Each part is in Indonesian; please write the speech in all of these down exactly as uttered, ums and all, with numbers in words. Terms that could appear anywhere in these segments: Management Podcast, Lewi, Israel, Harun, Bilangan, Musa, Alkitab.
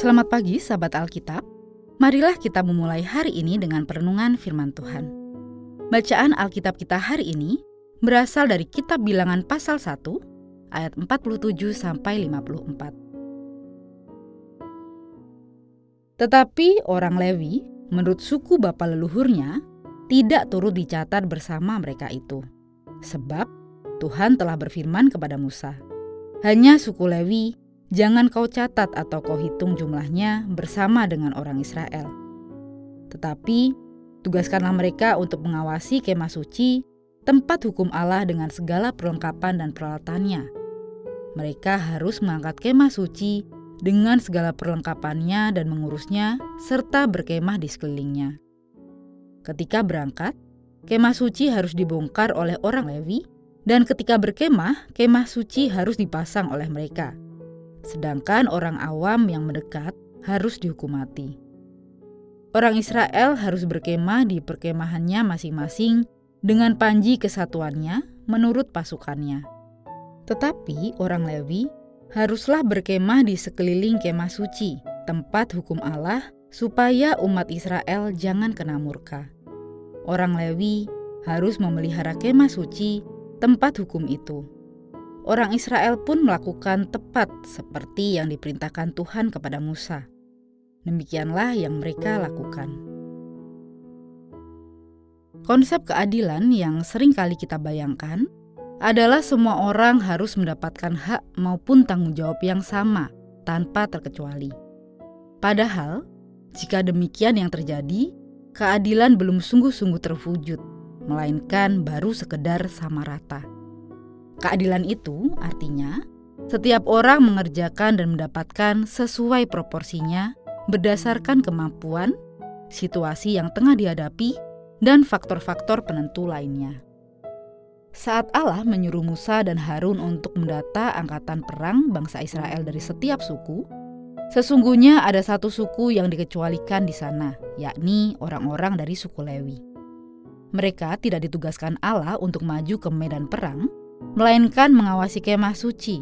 Selamat pagi sahabat Alkitab, marilah kita memulai hari ini dengan perenungan firman Tuhan. Bacaan Alkitab kita hari ini berasal dari Kitab Bilangan pasal satu, ayat empat puluh tujuh sampai lima puluh empat. Tetapi orang Lewi, menurut suku bapa leluhurnya, tidak turut dicatat bersama mereka itu. Sebab Tuhan telah berfirman kepada Musa, "Hanya suku Lewi, jangan kau catat atau kau hitung jumlahnya bersama dengan orang Israel. Tetapi, tugaskanlah mereka untuk mengawasi kemah suci, tempat hukum Allah dengan segala perlengkapan dan peralatannya. Mereka harus mengangkat kemah suci dengan segala perlengkapannya dan mengurusnya, serta berkemah di sekelilingnya. Ketika berangkat, kemah suci harus dibongkar oleh orang Lewi, dan ketika berkemah, kemah suci harus dipasang oleh mereka. Sedangkan orang awam yang mendekat harus dihukum mati. Orang Israel harus berkemah di perkemahannya masing-masing dengan panji kesatuannya menurut pasukannya. Tetapi orang Lewi haruslah berkemah di sekeliling kemah suci, tempat hukum Allah, supaya umat Israel jangan kena murka. Orang Lewi harus memelihara kemah suci, tempat hukum itu. Orang Israel pun melakukan tepat seperti yang diperintahkan Tuhan kepada Musa. Demikianlah yang mereka lakukan." Konsep keadilan yang seringkali kita bayangkan adalah semua orang harus mendapatkan hak maupun tanggung jawab yang sama tanpa terkecuali. Padahal, jika demikian yang terjadi, keadilan belum sungguh-sungguh terwujud, melainkan baru sekedar sama rata. Keadilan itu artinya setiap orang mengerjakan dan mendapatkan sesuai proporsinya berdasarkan kemampuan, situasi yang tengah dihadapi, dan faktor-faktor penentu lainnya. Saat Allah menyuruh Musa dan Harun untuk mendata angkatan perang bangsa Israel dari setiap suku, sesungguhnya ada satu suku yang dikecualikan di sana, yakni orang-orang dari suku Lewi. Mereka tidak ditugaskan Allah untuk maju ke medan perang, melainkan mengawasi kemah suci,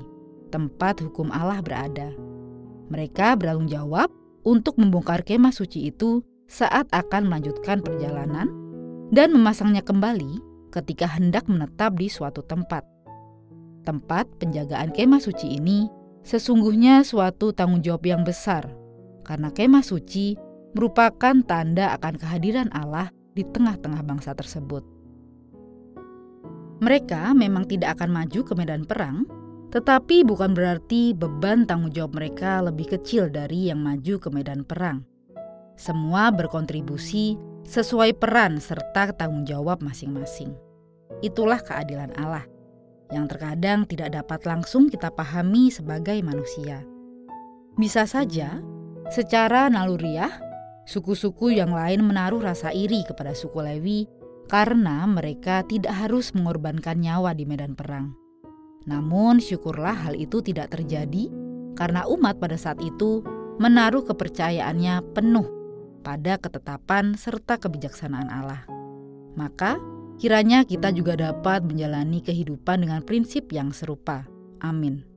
tempat hukum Allah berada. Mereka bertanggung jawab untuk membongkar kemah suci itu saat akan melanjutkan perjalanan dan memasangnya kembali ketika hendak menetap di suatu tempat. Tempat penjagaan kemah suci ini sesungguhnya suatu tanggung jawab yang besar, karena kemah suci merupakan tanda akan kehadiran Allah di tengah-tengah bangsa tersebut. Mereka memang tidak akan maju ke medan perang, tetapi bukan berarti beban tanggung jawab mereka lebih kecil dari yang maju ke medan perang. Semua berkontribusi sesuai peran serta tanggung jawab masing-masing. Itulah keadilan Allah, yang terkadang tidak dapat langsung kita pahami sebagai manusia. Bisa saja, secara naluriah, suku-suku yang lain menaruh rasa iri kepada suku Lewi karena mereka tidak harus mengorbankan nyawa di medan perang. Namun syukurlah hal itu tidak terjadi karena umat pada saat itu menaruh kepercayaannya penuh pada ketetapan serta kebijaksanaan Allah. Maka kiranya kita juga dapat menjalani kehidupan dengan prinsip yang serupa. Amin.